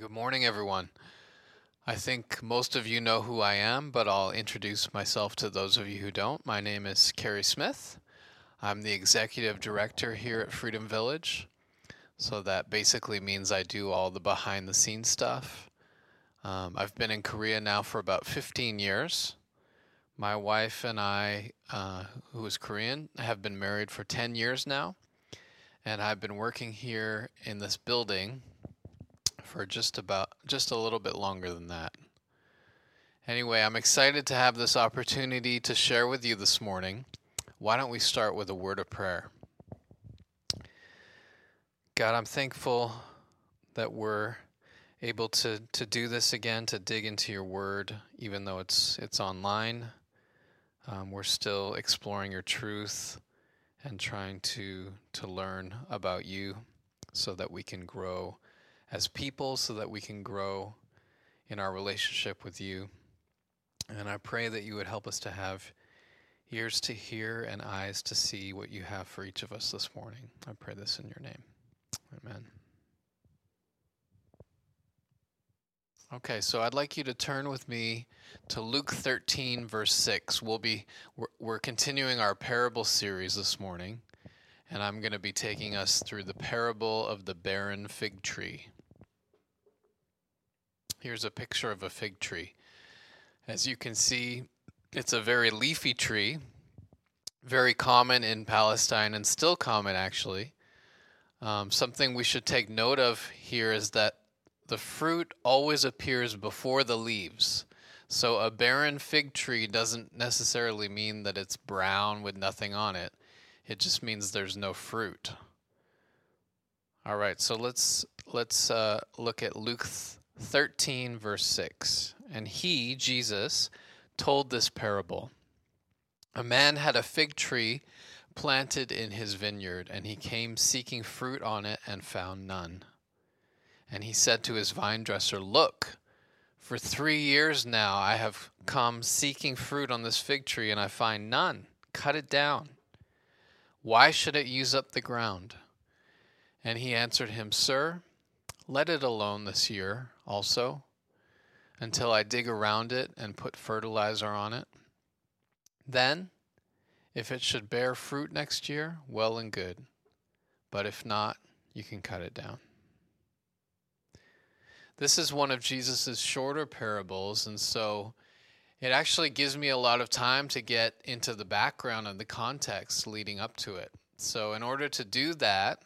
Good morning, everyone. I think most of you know who I am, but I'll introduce myself to those of you who don't. My name is Kerry Smith. I'm the executive director here at Freedom Village. So that basically means I do all the behind-the-scenes stuff. I've been in Korea now for about 15 years. My wife and I, who is Korean, have been married for 10 years now. And I've been working here in this building for just a little bit longer than that. Anyway, I'm excited to have this opportunity to share with you this morning. Why don't we start with a word of prayer? God, I'm thankful that we're able to do this again, to dig into your word, even though it's online. We're still exploring your truth and trying to learn about you so that we can grow as people, so that we can grow in our relationship with you. And I pray that you would help us to have ears to hear and eyes to see what you have for each of us this morning. I pray this in your name. Amen. Okay, so I'd like you to turn with me to Luke 13, verse 6. We're continuing our parable series this morning, and I'm going to be taking us through the parable of the barren fig tree. Here's a picture of a fig tree. As you can see, it's a very leafy tree, very common in Palestine and still common, actually. Something we should take note of here is that the fruit always appears before the leaves. So a barren fig tree doesn't necessarily mean that it's brown with nothing on it. It just means there's no fruit. All right, so let's look at Luke 13, verse 6. And he, Jesus, told this parable. A man had a fig tree planted in his vineyard, and he came seeking fruit on it and found none. And he said to his vine dresser, "Look, for 3 years now I have come seeking fruit on this fig tree, and I find none. Cut it down. Why should it use up the ground?" And he answered him, "Sir, let it alone this year also, until I dig around it and put fertilizer on it. Then, if it should bear fruit next year, well and good. But if not, you can cut it down." This is one of Jesus' shorter parables, and so it actually gives me a lot of time to get into the background and the context leading up to it. So in order to do that,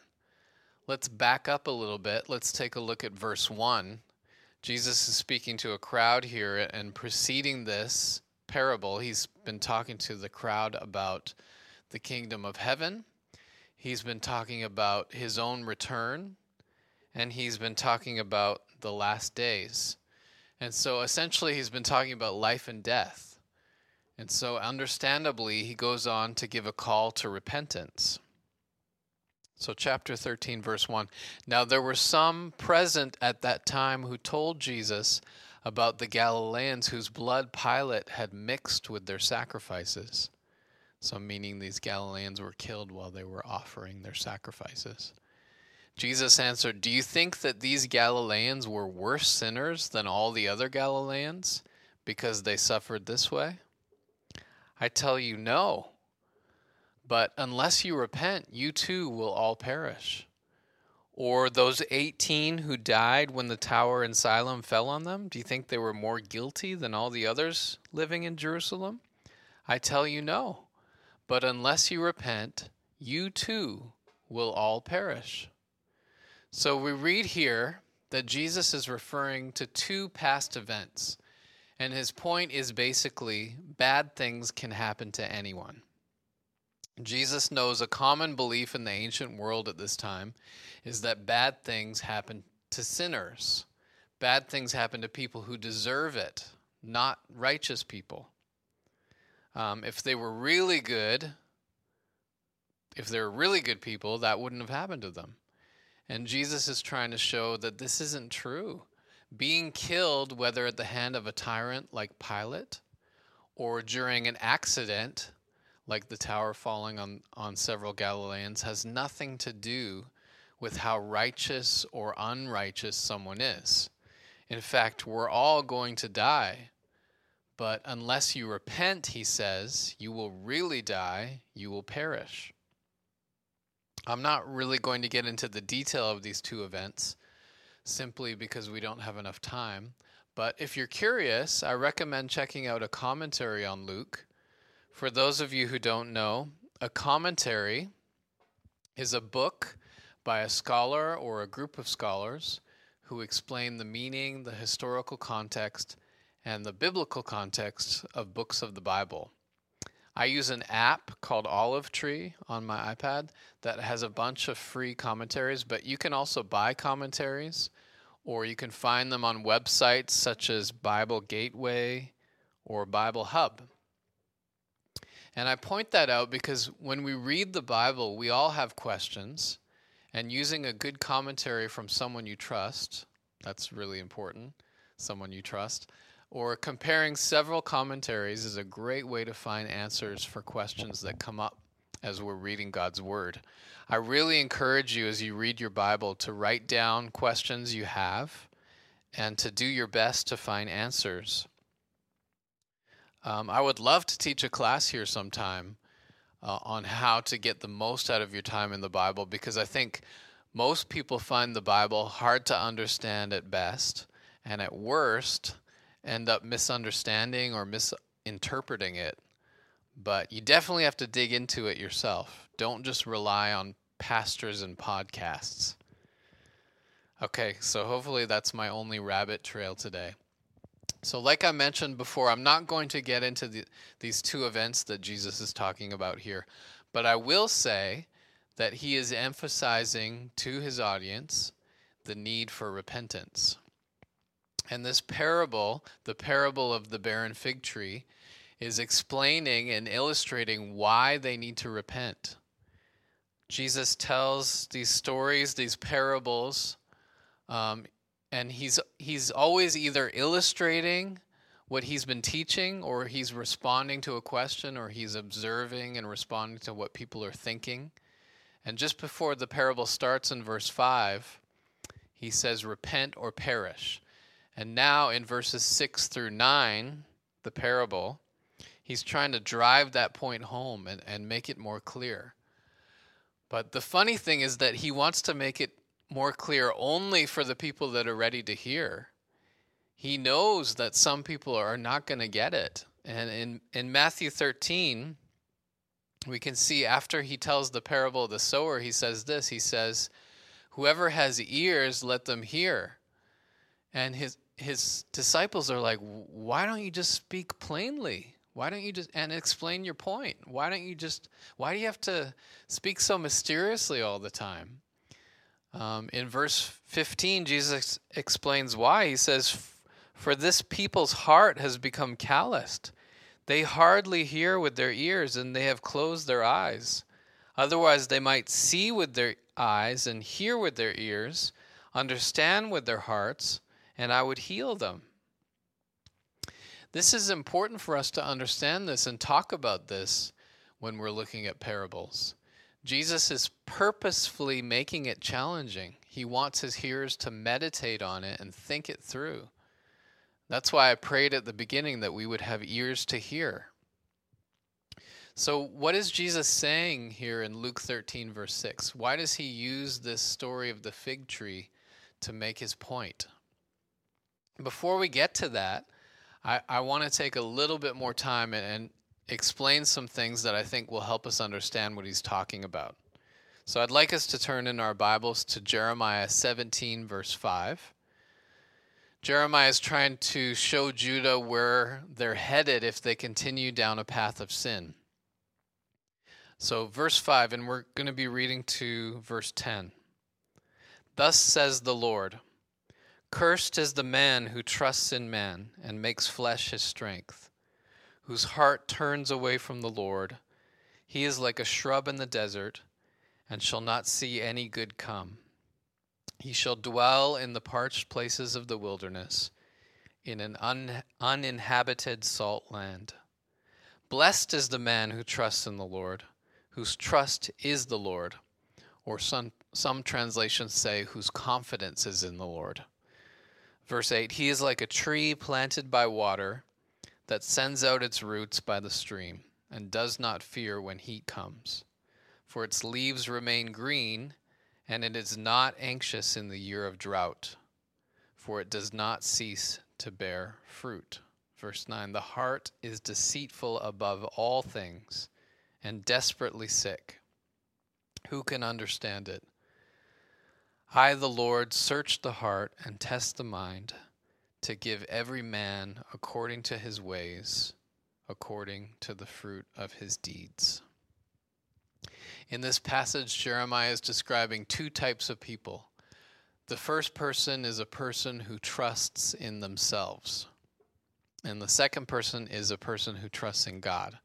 let's back up a little bit. Let's take a look at verse 1. Jesus is speaking to a crowd here, and preceding this parable, he's been talking to the crowd about the kingdom of heaven. He's been talking about his own return, and he's been talking about the last days. And so essentially he's been talking about life and death. And so understandably, he goes on to give a call to repentance. So chapter 13, verse 1. Now there were some present at that time who told Jesus about the Galileans whose blood Pilate had mixed with their sacrifices. So meaning these Galileans were killed while they were offering their sacrifices. Jesus answered, "Do you think that these Galileans were worse sinners than all the other Galileans because they suffered this way? I tell you, no. But unless you repent, you too will all perish. Or those 18 who died when the tower in Siloam fell on them, do you think they were more guilty than all the others living in Jerusalem? I tell you, no. But unless you repent, you too will all perish." So we read here that Jesus is referring to two past events. And his point is basically, bad things can happen to anyone. Jesus knows a common belief in the ancient world at this time is that bad things happen to sinners. Bad things happen to people who deserve it, not righteous people. If they were really good, if they were really good people, that wouldn't have happened to them. And Jesus is trying to show that this isn't true. Being killed, whether at the hand of a tyrant like Pilate or during an accident like the tower falling on several Galileans, has nothing to do with how righteous or unrighteous someone is. In fact, we're all going to die. But unless you repent, he says, you will really die, you will perish. I'm not really going to get into the detail of these two events simply because we don't have enough time. But if you're curious, I recommend checking out a commentary on Luke. For those of you who don't know, a commentary is a book by a scholar or a group of scholars who explain the meaning, the historical context, and the biblical context of books of the Bible. I use an app called Olive Tree on my iPad that has a bunch of free commentaries, but you can also buy commentaries, or you can find them on websites such as Bible Gateway or Bible Hub. And I point that out because when we read the Bible, we all have questions, and using a good commentary from someone you trust, that's really important, someone you trust, or comparing several commentaries is a great way to find answers for questions that come up as we're reading God's Word. I really encourage you as you read your Bible to write down questions you have and to do your best to find answers. I would love to teach a class here sometime on how to get the most out of your time in the Bible, because I think most people find the Bible hard to understand at best, and at worst end up misunderstanding or misinterpreting it. But you definitely have to dig into it yourself. Don't just rely on pastors and podcasts. Okay, so hopefully that's my only rabbit trail today. So like I mentioned before, I'm not going to get into these two events that Jesus is talking about here. But I will say that he is emphasizing to his audience the need for repentance. And this parable, the parable of the barren fig tree, is explaining and illustrating why they need to repent. Jesus tells these stories, these parables, and he's always either illustrating what he's been teaching, or he's responding to a question, or he's observing and responding to what people are thinking. And just before the parable starts in verse 5, he says, "Repent or perish." And now in verses 6 through 9, the parable, he's trying to drive that point home and make it more clear. But the funny thing is that he wants to make it more clear only for the people that are ready to hear. He knows that some people are not going to get it. And in Matthew 13, we can see after he tells the parable of the sower, he says this, he says, "Whoever has ears, let them hear." And his disciples are like, "Why don't you just speak plainly? Why don't you just and explain your point? Why do you have to speak so mysteriously all the time?" In verse 15, Jesus explains why. He says, "For this people's heart has become calloused. They hardly hear with their ears, and they have closed their eyes. Otherwise they might see with their eyes and hear with their ears, understand with their hearts, and I would heal them." This is important for us to understand this and talk about this when we're looking at parables. Jesus is purposefully making it challenging. He wants his hearers to meditate on it and think it through. That's why I prayed at the beginning that we would have ears to hear. So what is Jesus saying here in Luke 13, verse 6? Why does he use this story of the fig tree to make his point? Before we get to that, I want to take a little bit more time and explain some things that I think will help us understand what he's talking about. So I'd like us to turn in our Bibles to Jeremiah 17, verse 5. Jeremiah is trying to show Judah where they're headed if they continue down a path of sin. So verse 5, and we're going to be reading to verse 10. "Thus says the Lord, cursed is the man who trusts in man and makes flesh his strength, whose heart turns away from the Lord. He is like a shrub in the desert and shall not see any good come. He shall dwell in the parched places of the wilderness, in an uninhabited salt land. Blessed is the man who trusts in the Lord, whose trust is the Lord," or some translations say, "whose confidence is in the Lord." Verse 8, he is like a tree planted by water that sends out its roots by the stream and does not fear when heat comes, for its leaves remain green, and it is not anxious in the year of drought, for it does not cease to bear fruit. Verse 9, the heart is deceitful above all things and desperately sick. Who can understand it? I, the Lord, search the heart and test the mind, to give every man according to his ways, according to the fruit of his deeds. In this passage, Jeremiah is describing two types of people. The first person is a person who trusts in themselves, and the second person is a person who trusts in God.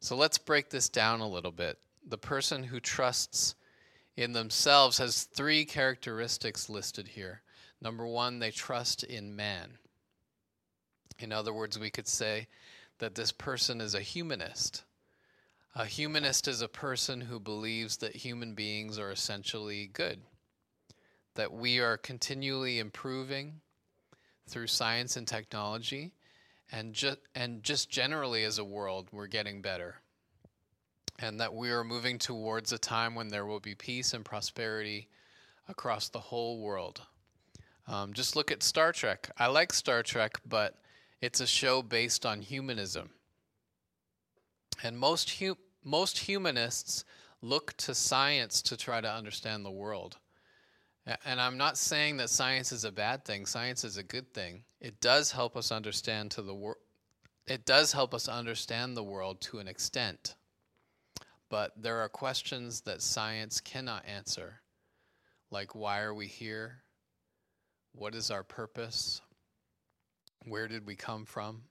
So let's break this down a little bit. The person who trusts in themselves has three characteristics listed here. Number one, they trust in man. In other words, we could say that this person is a humanist. A humanist is a person who believes that human beings are essentially good, that we are continually improving through science and technology, and just generally as a world, we're getting better, and that we are moving towards a time when there will be peace and prosperity across the whole world. Just look at Star Trek. I like Star Trek, but it's a show based on humanism. And most humanists look to science to try to understand the world. And I'm not saying that science is a bad thing. Science is a good thing. It does help us understand It does help us understand the world to an extent. But there are questions that science cannot answer, like why are we here? What is our purpose? Where did we come from?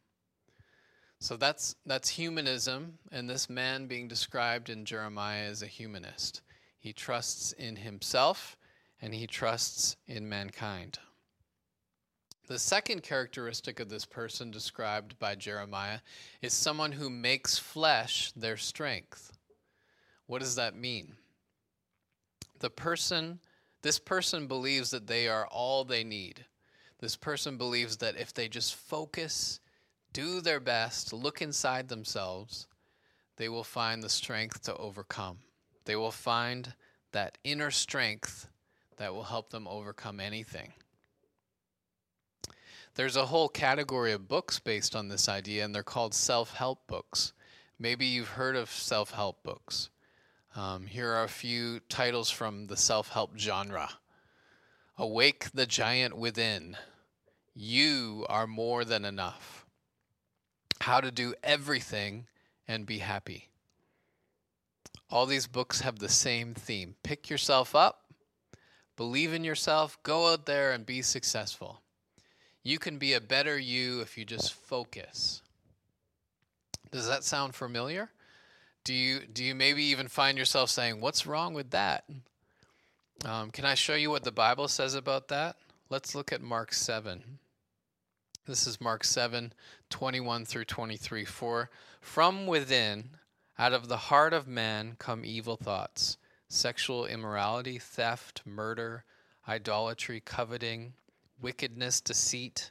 So that's humanism, and this man being described in Jeremiah is a humanist. He trusts in himself, and he trusts in mankind. The second characteristic of this person described by Jeremiah is someone who makes flesh their strength. What does that mean? This person believes that they are all they need. This person believes that if they just focus, do their best, look inside themselves, they will find the strength to overcome. They will find that inner strength that will help them overcome anything. There's a whole category of books based on this idea, and they're called self-help books. Maybe you've heard of self-help books. Here are a few titles from the self-help genre. Awake the Giant Within. You Are More Than Enough. How to Do Everything and Be Happy. All these books have the same theme. Pick yourself up, believe in yourself, go out there and be successful. You can be a better you if you just focus. Does that sound familiar? Do you maybe even find yourself saying, what's wrong with that? Can I show you what the Bible says about that? Let's look at Mark 7. This is Mark 7, 21 through 23. For from within, out of the heart of man, come evil thoughts, sexual immorality, theft, murder, idolatry, coveting, wickedness, deceit,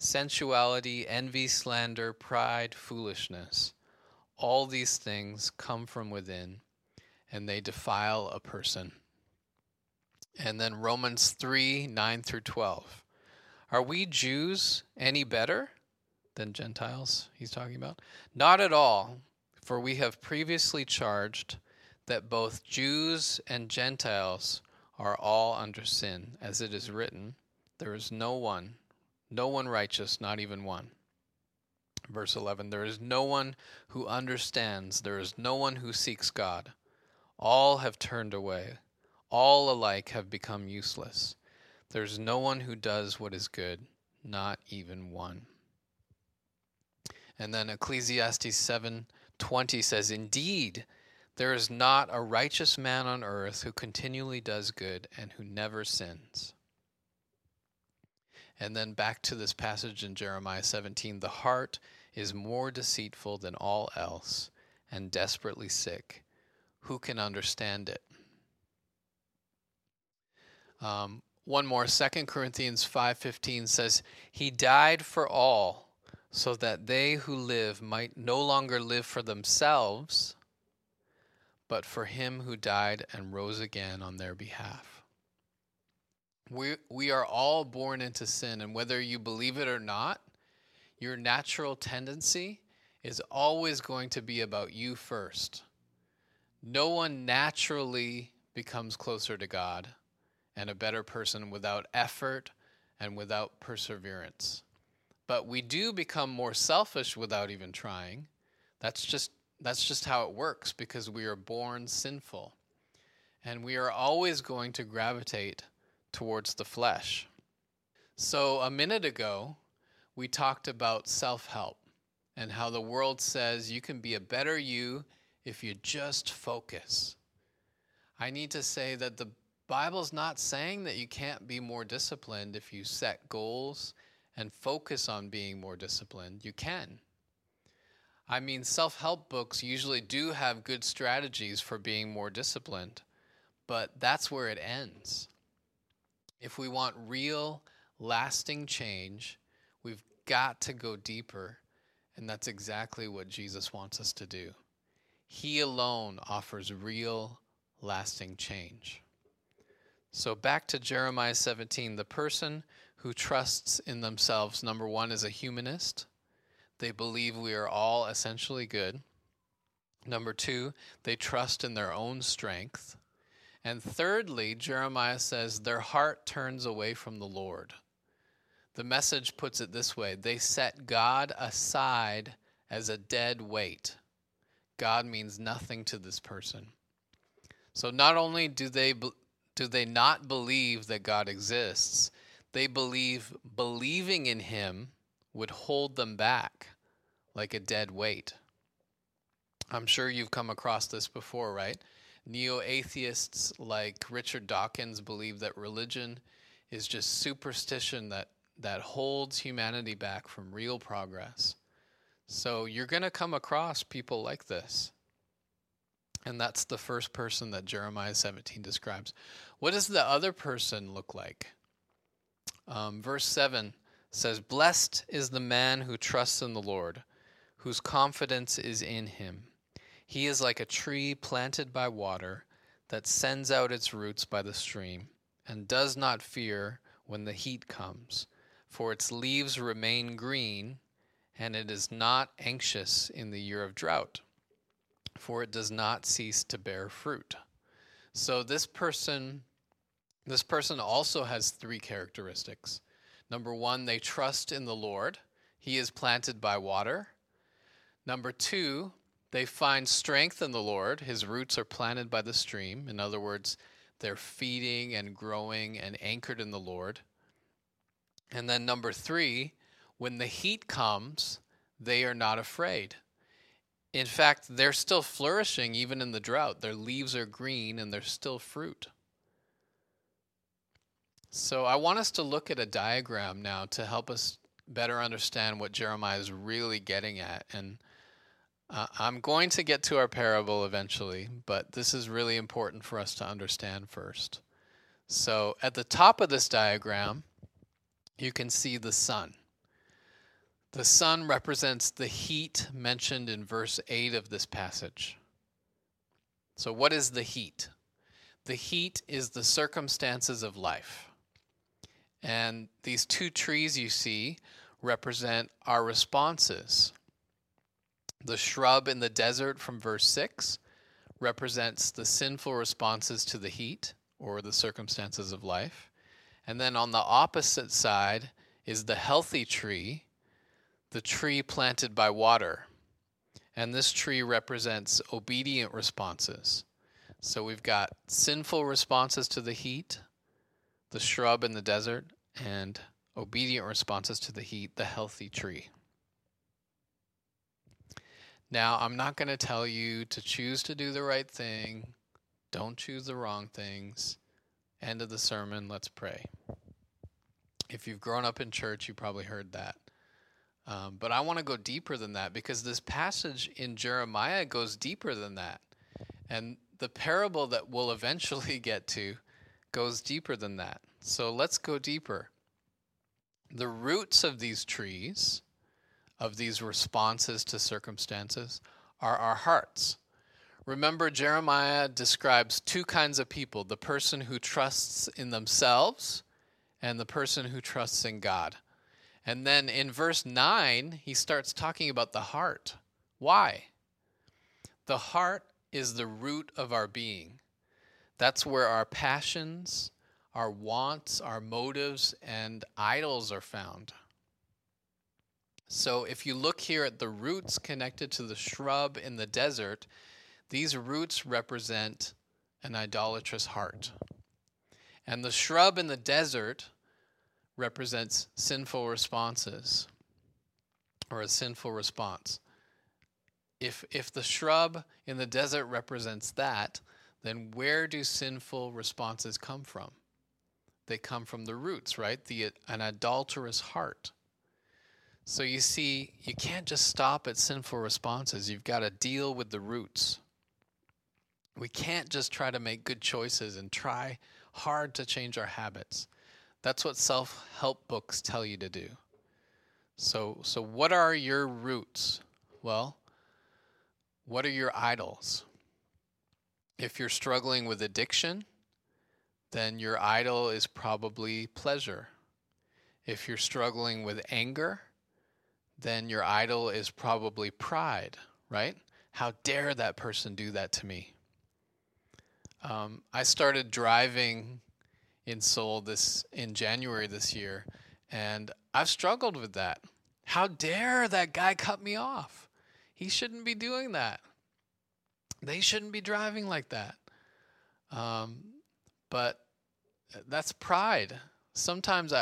sensuality, envy, slander, pride, foolishness. All these things come from within, and they defile a person. And then Romans 3, 9 through 12. Are we Jews any better than Gentiles he's talking about? Not at all, for we have previously charged that both Jews and Gentiles are all under sin. As it is written, there is no one righteous, not even one. Verse 11, there is no one who understands, there is no one who seeks God. All have turned away, all alike have become useless. There is no one who does what is good, not even one. And then Ecclesiastes 7:20 says, indeed, there is not a righteous man on earth who continually does good and who never sins. And then back to this passage in Jeremiah 17, the heart is more deceitful than all else and desperately sick. Who can understand it? One more, 2 Corinthians 5:15 says, "He died for all so that they who live might no longer live for themselves, but for him who died and rose again on their behalf." We are all born into sin, and whether you believe it or not, your natural tendency is always going to be about you first. No one naturally becomes closer to God and a better person without effort and without perseverance. But we do become more selfish without even trying. That's just how it works, because we are born sinful. And we are always going to gravitate towards the flesh. So a minute ago, we talked about self-help and how the world says you can be a better you if you just focus. I need to say that the Bible's not saying that you can't be more disciplined if you set goals and focus on being more disciplined. You can. I mean, self-help books usually do have good strategies for being more disciplined, but that's where it ends. If we want real, lasting change, we've got to go deeper, and that's exactly what Jesus wants us to do. He alone offers real, lasting change. So back to Jeremiah 17, the person who trusts in themselves, number one, is a humanist. They believe we are all essentially good. Number two, they trust in their own strength. And thirdly, Jeremiah says their heart turns away from the Lord. The Message puts it this way: they set God aside as a dead weight. God means nothing to this person. So not only do they not believe that God exists, they believe believing in him would hold them back like a dead weight. I'm sure you've come across this before, right? Neo-atheists like Richard Dawkins believe that religion is just superstition that holds humanity back from real progress. So you're going to come across people like this. And that's the first person that Jeremiah 17 describes. What does the other person look like? Verse 7 says, "Blessed is the man who trusts in the Lord, whose confidence is in him. He is like a tree planted by water that sends out its roots by the stream and does not fear when the heat comes, for its leaves remain green, and it is not anxious in the year of drought, for it does not cease to bear fruit." So this person also has three characteristics. Number one, they trust in the Lord. He is planted by water. Number two, they find strength in the Lord. His roots are planted by the stream. In other words, they're feeding and growing and anchored in the Lord. And then number three, when the heat comes, they are not afraid. In fact, they're still flourishing even in the drought. Their leaves are green and there's still fruit. So I want us to look at a diagram now to help us better understand what Jeremiah is really getting at. And I'm going to get to our parable eventually, but this is really important for us to understand first. So at the top of this diagram, you can see the sun. The sun represents the heat mentioned in verse 8 of this passage. So what is the heat? The heat is the circumstances of life. And these two trees you see represent our responses. The shrub in the desert from verse 6 represents the sinful responses to the heat or the circumstances of life. And then on the opposite side is the healthy tree, the tree planted by water. And this tree represents obedient responses. So we've got sinful responses to the heat, the shrub in the desert, and obedient responses to the heat, the healthy tree. Now, I'm not going to tell you to choose to do the right thing. Don't choose the wrong things. End of the sermon, let's pray. If you've grown up in church, you probably heard that. But I want to go deeper than that, because this passage in Jeremiah goes deeper than that. And the parable that we'll eventually get to goes deeper than that. So let's go deeper. The roots of these trees, of these responses to circumstances, are our hearts. Remember, Jeremiah describes two kinds of people, the person who trusts in themselves and the person who trusts in God. And then in verse 9, he starts talking about the heart. Why? The heart is the root of our being. That's where our passions, our wants, our motives, and idols are found. So if you look here at the roots connected to the shrub in the desert, these roots represent an idolatrous heart. And the shrub in the desert represents sinful responses, or a sinful response. If the shrub in the desert represents that, then where do sinful responses come from? They come from the roots, right? An adulterous heart. So you see, you can't just stop at sinful responses. You've got to deal with the roots. We can't just try to make good choices and try hard to change our habits. That's what self-help books tell you to do. So what are your roots? Well, what are your idols? If you're struggling with addiction, then your idol is probably pleasure. If you're struggling with anger, then your idol is probably pride, right? How dare that person do that to me? I started driving in Seoul in January this year, and I've struggled with that. How dare that guy cut me off? He shouldn't be doing that. They shouldn't be driving like that. But that's pride. Sometimes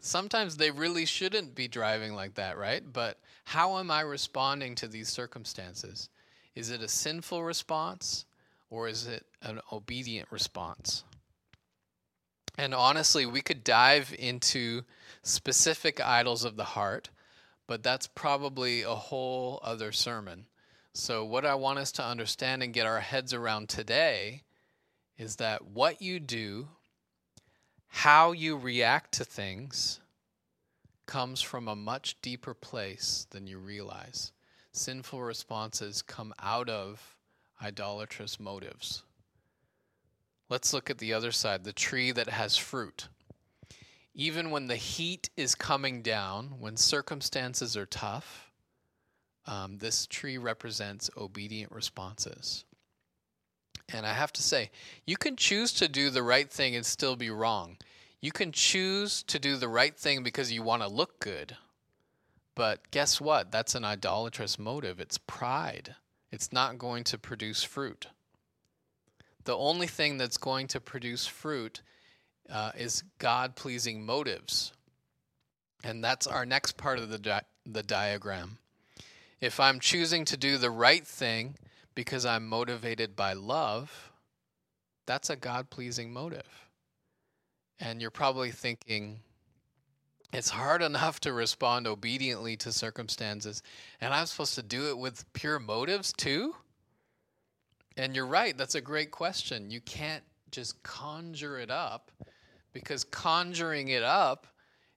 sometimes they really shouldn't be driving like that, right? But how am I responding to these circumstances? Is it a sinful response, or is it an obedient response? And honestly, we could dive into specific idols of the heart, but that's probably a whole other sermon. So what I want us to understand and get our heads around today is that what you do, how you react to things, comes from a much deeper place than you realize. Sinful responses come out of idolatrous motives. Let's look at the other side, the tree that has fruit. Even when the heat is coming down, when circumstances are tough, this tree represents obedient responses. And I have to say, you can choose to do the right thing and still be wrong. You can choose to do the right thing because you want to look good. But guess what? That's an idolatrous motive. It's pride. It's not going to produce fruit. The only thing that's going to produce fruit is God-pleasing motives. And that's our next part of the diagram. If I'm choosing to do the right thing because I'm motivated by love, that's a God-pleasing motive. And you're probably thinking, it's hard enough to respond obediently to circumstances, and I'm supposed to do it with pure motives too? And you're right, that's a great question. You can't just conjure it up, because conjuring it up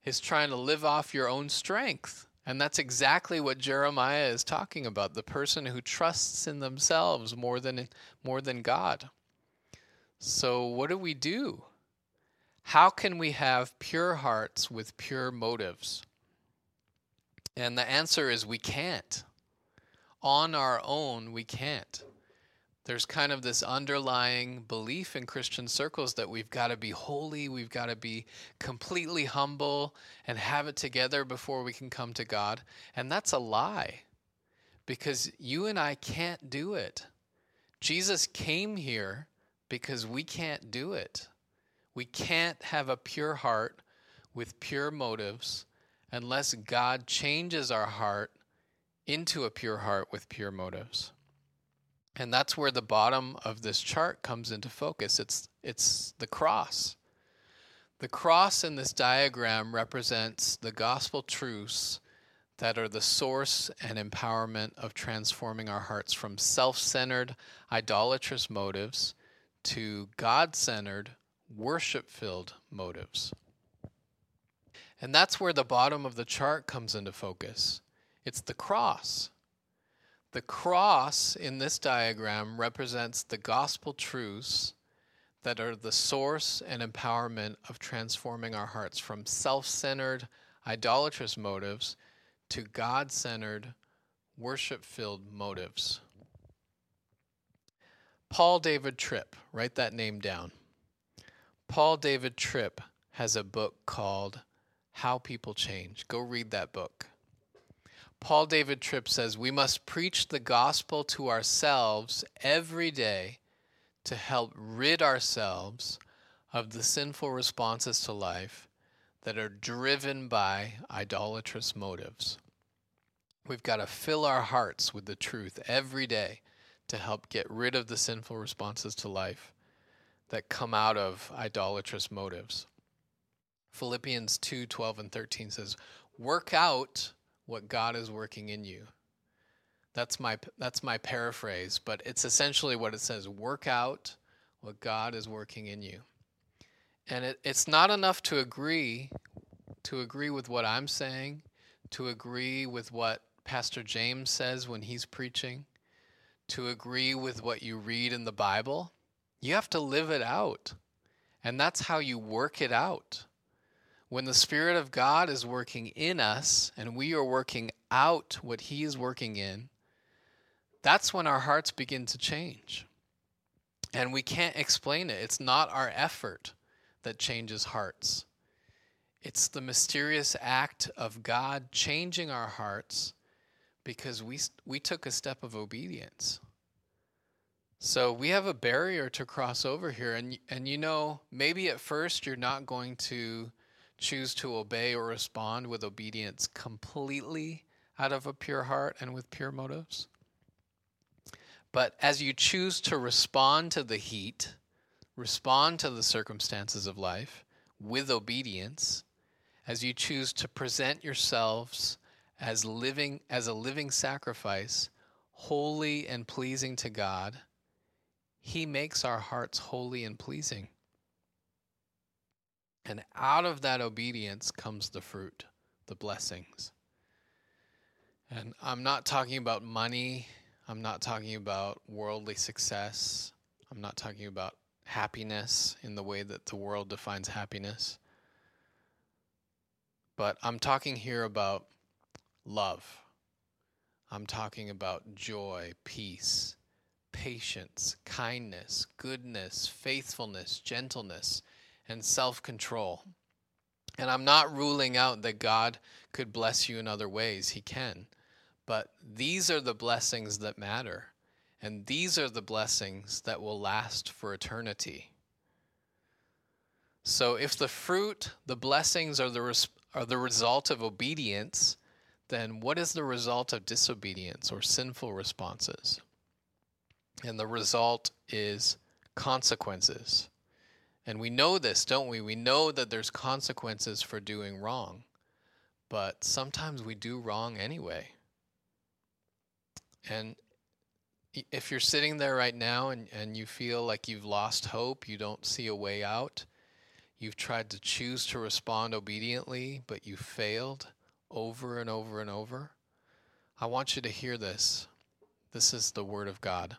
is trying to live off your own strength. And that's exactly what Jeremiah is talking about, the person who trusts in themselves more than God. So what do we do? How can we have pure hearts with pure motives? And the answer is we can't. On our own, we can't. There's kind of this underlying belief in Christian circles that we've got to be holy, we've got to be completely humble and have it together before we can come to God. And that's a lie, because you and I can't do it. Jesus came here because we can't do it. We can't have a pure heart with pure motives unless God changes our heart into a pure heart with pure motives. And that's where the bottom of this chart comes into focus. It's the cross. The cross in this diagram represents the gospel truths that are the source and empowerment of transforming our hearts from self-centered, idolatrous motives to God-centered, worship-filled motives. And that's where the bottom of the chart comes into focus. It's the cross. The cross in this diagram represents the gospel truths that are the source and empowerment of transforming our hearts from self-centered, idolatrous motives to God-centered, worship-filled motives. Paul David Tripp, write that name down. Paul David Tripp has a book called How People Change. Go read that book. Paul David Tripp says, we must preach the gospel to ourselves every day to help rid ourselves of the sinful responses to life that are driven by idolatrous motives. We've got to fill our hearts with the truth every day to help get rid of the sinful responses to life that come out of idolatrous motives. Philippians 2:12 and 13 says, work out what God is working in you. That's my paraphrase, but it's essentially what it says. Work out what God is working in you. And it's not enough to agree with what I'm saying, to agree with what Pastor James says when he's preaching, to agree with what you read in the Bible. You have to live it out. And that's how you work it out. When the Spirit of God is working in us and we are working out what He is working in, that's when our hearts begin to change. And we can't explain it. It's not our effort that changes hearts. It's the mysterious act of God changing our hearts because we took a step of obedience. So we have a barrier to cross over here. And you know, maybe at first you're not going to choose to obey or respond with obedience completely out of a pure heart and with pure motives. But as you choose to respond to the heat, respond to the circumstances of life with obedience, as you choose to present yourselves as a living sacrifice, holy and pleasing to God, He makes our hearts holy and pleasing. And out of that obedience comes the fruit, the blessings. And I'm not talking about money. I'm not talking about worldly success. I'm not talking about happiness in the way that the world defines happiness. But I'm talking here about love. I'm talking about joy, peace, patience, kindness, goodness, faithfulness, gentleness, and self-control. And I'm not ruling out that God could bless you in other ways. He can. But these are the blessings that matter. And these are the blessings that will last for eternity. So if the fruit, the blessings are the result of obedience, then what is the result of disobedience or sinful responses? And the result is consequences. And we know this, don't we? We know that there's consequences for doing wrong, but sometimes we do wrong anyway. And if you're sitting there right now and you feel like you've lost hope, you don't see a way out, you've tried to choose to respond obediently, but you failed over and over and over, I want you to hear this. This is the Word of God.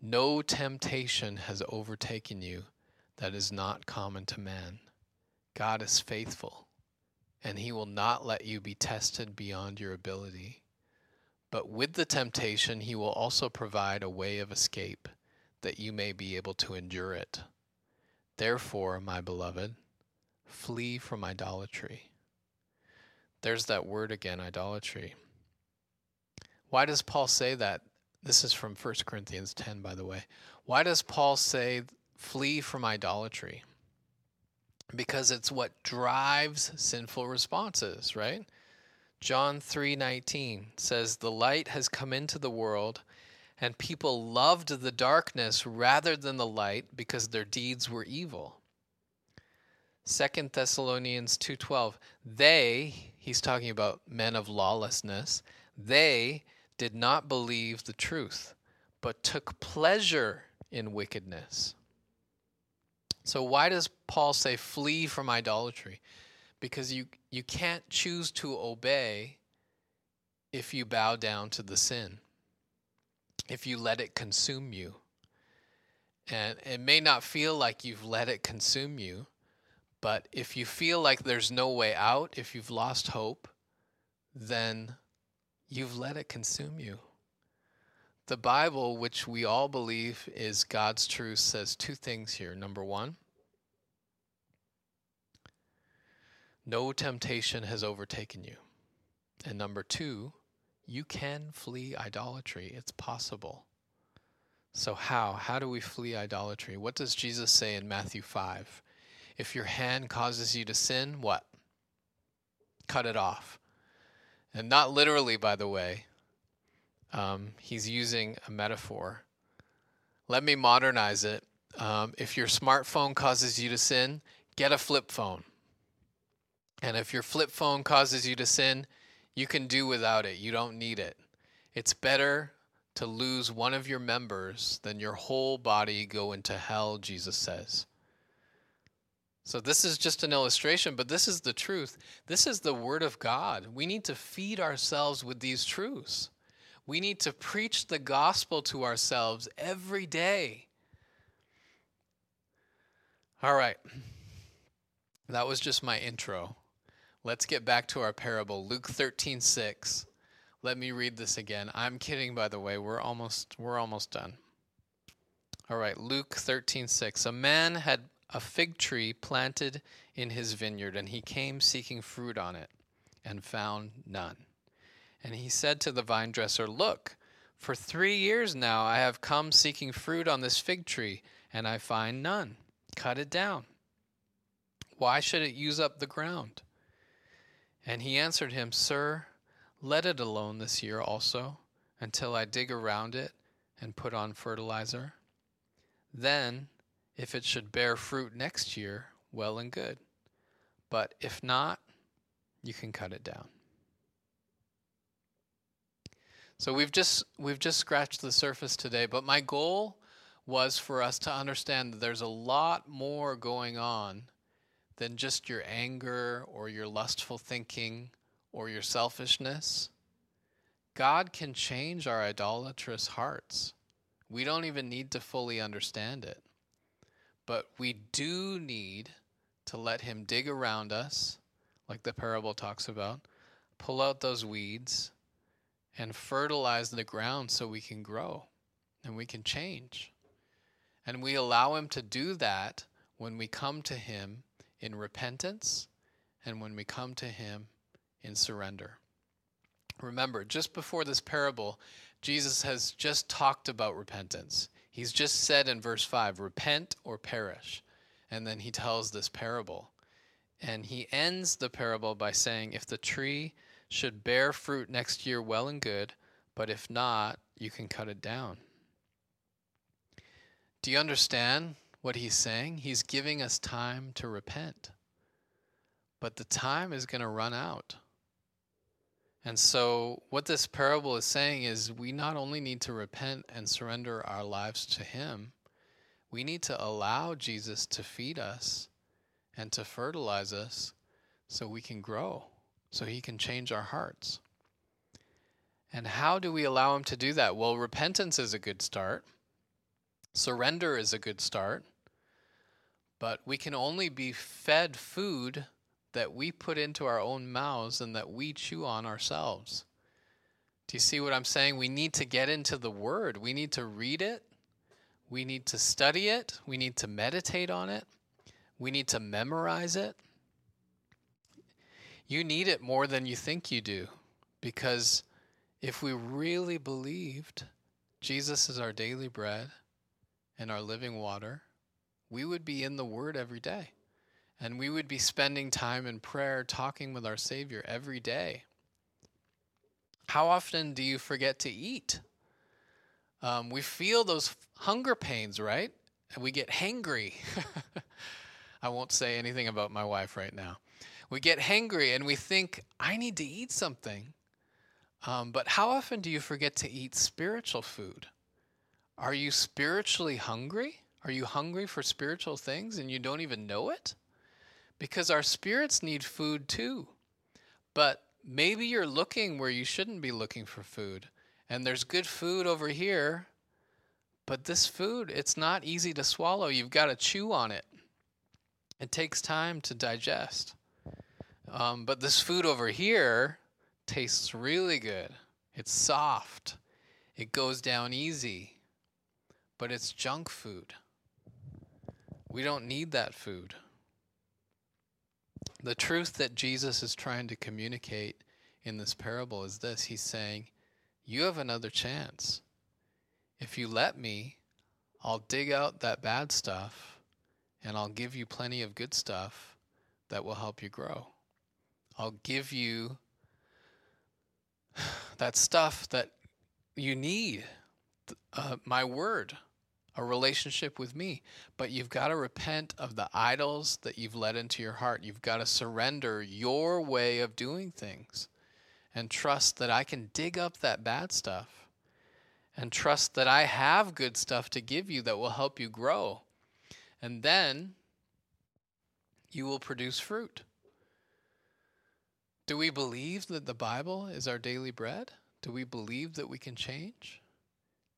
No temptation has overtaken you that is not common to man. God is faithful, and He will not let you be tested beyond your ability. But with the temptation, He will also provide a way of escape, that you may be able to endure it. Therefore, my beloved, flee from idolatry. There's that word again, idolatry. Why does Paul say that? This is from 1 Corinthians 10, by the way. Why does Paul say flee from idolatry? Because it's what drives sinful responses, right? John 3:19 says, the light has come into the world, and people loved the darkness rather than the light because their deeds were evil. Second Thessalonians 2:12, he's talking about men of lawlessness, they did not believe the truth, but took pleasure in wickedness. So why does Paul say flee from idolatry? Because you can't choose to obey if you bow down to the sin, if you let it consume you. And it may not feel like you've let it consume you, but if you feel like there's no way out, if you've lost hope, then you've let it consume you. The Bible, which we all believe is God's truth, says two things here. Number one, no temptation has overtaken you. And number two, you can flee idolatry. It's possible. So how? How do we flee idolatry? What does Jesus say in Matthew 5? If your hand causes you to sin, what? Cut it off. And not literally, by the way. He's using a metaphor. Let me modernize it. If your smartphone causes you to sin, get a flip phone. And if your flip phone causes you to sin, you can do without it. You don't need it. It's better to lose one of your members than your whole body go into hell, Jesus says. So this is just an illustration, but this is the truth. This is the Word of God. We need to feed ourselves with these truths. We need to preach the gospel to ourselves every day. All right. That was just my intro. Let's get back to our parable. Luke 13:6. Let me read this again. I'm kidding, by the way. We're almost done. All right, Luke 13:6. A man had a fig tree planted in his vineyard, and he came seeking fruit on it and found none. And he said to the vine dresser, "Look, for 3 years now I have come seeking fruit on this fig tree, and I find none. Cut it down. Why should it use up the ground?" And he answered him, "Sir, let it alone this year also, until I dig around it and put on fertilizer. Then, if it should bear fruit next year, well and good. But if not, you can cut it down." So we've just scratched the surface today, but my goal was for us to understand that there's a lot more going on than just your anger or your lustful thinking or your selfishness. God can change our idolatrous hearts. We don't even need to fully understand it, but we do need to let Him dig around us, like the parable talks about, pull out those weeds, and fertilize the ground so we can grow and we can change. And we allow Him to do that when we come to Him in repentance and when we come to Him in surrender. Remember, just before this parable, Jesus has just talked about repentance. He's just said in verse 5, repent or perish. And then He tells this parable. And He ends the parable by saying, if the tree should bear fruit next year, well and good, but if not, you can cut it down. Do you understand what He's saying? He's giving us time to repent, but the time is going to run out. And so what this parable is saying is we not only need to repent and surrender our lives to Him, we need to allow Jesus to feed us and to fertilize us so we can grow. So He can change our hearts. And how do we allow Him to do that? Well, repentance is a good start. Surrender is a good start. But we can only be fed food that we put into our own mouths and that we chew on ourselves. Do you see what I'm saying? We need to get into the Word. We need to read it. We need to study it. We need to meditate on it. We need to memorize it. You need it more than you think you do, because if we really believed Jesus is our daily bread and our living water, we would be in the Word every day, and we would be spending time in prayer, talking with our Savior every day. How often do you forget to eat? We feel those hunger pains, right? And we get hangry. I won't say anything about my wife right now. We get hangry and we think, I need to eat something. But how often do you forget to eat spiritual food? Are you spiritually hungry? Are you hungry for spiritual things and you don't even know it? Because our spirits need food too. But maybe you're looking where you shouldn't be looking for food. And there's good food over here, but this food, it's not easy to swallow. You've got to chew on it. It takes time to digest. But this food over here tastes really good. It's soft. It goes down easy. But it's junk food. We don't need that food. The truth that Jesus is trying to communicate in this parable is this. He's saying, you have another chance. If you let me, I'll dig out that bad stuff and I'll give you plenty of good stuff that will help you grow. I'll give you that stuff that you need, my word, a relationship with me. But you've got to repent of the idols that you've let into your heart. You've got to surrender your way of doing things and trust that I can dig up that bad stuff and trust that I have good stuff to give you that will help you grow. And then you will produce fruit. Do we believe that the Bible is our daily bread? Do we believe that we can change?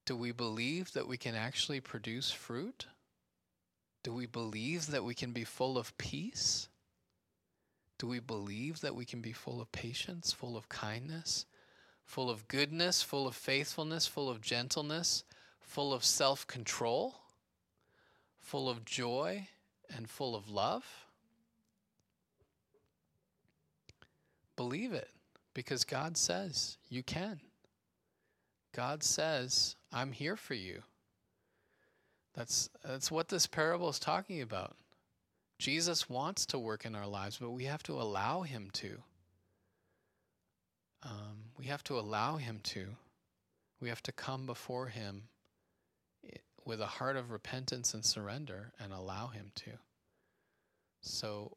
Do we believe that we can actually produce fruit? Do we believe that we can be full of peace? Do we believe that we can be full of patience, full of kindness, full of goodness, full of faithfulness, full of gentleness, full of self-control, full of joy, and full of love? Believe it, because God says you can. God says, I'm here for you. That's what this parable is talking about. Jesus wants to work in our lives, but we have to allow him to. We have to come before him with a heart of repentance and surrender and allow him to. So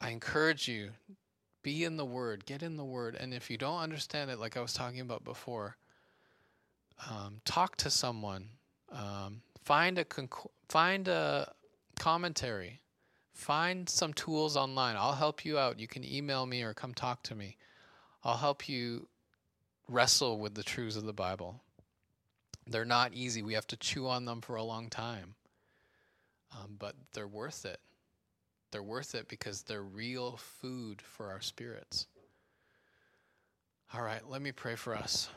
I encourage you, be in the Word, get in the Word. And if you don't understand it, like I was talking about before, talk to someone, find a commentary, find some tools online. I'll help you out. You can email me or come talk to me. I'll help you wrestle with the truths of the Bible. They're not easy. We have to chew on them for a long time, but they're worth it. They're worth it because they're real food for our spirits. All right, let me pray for us.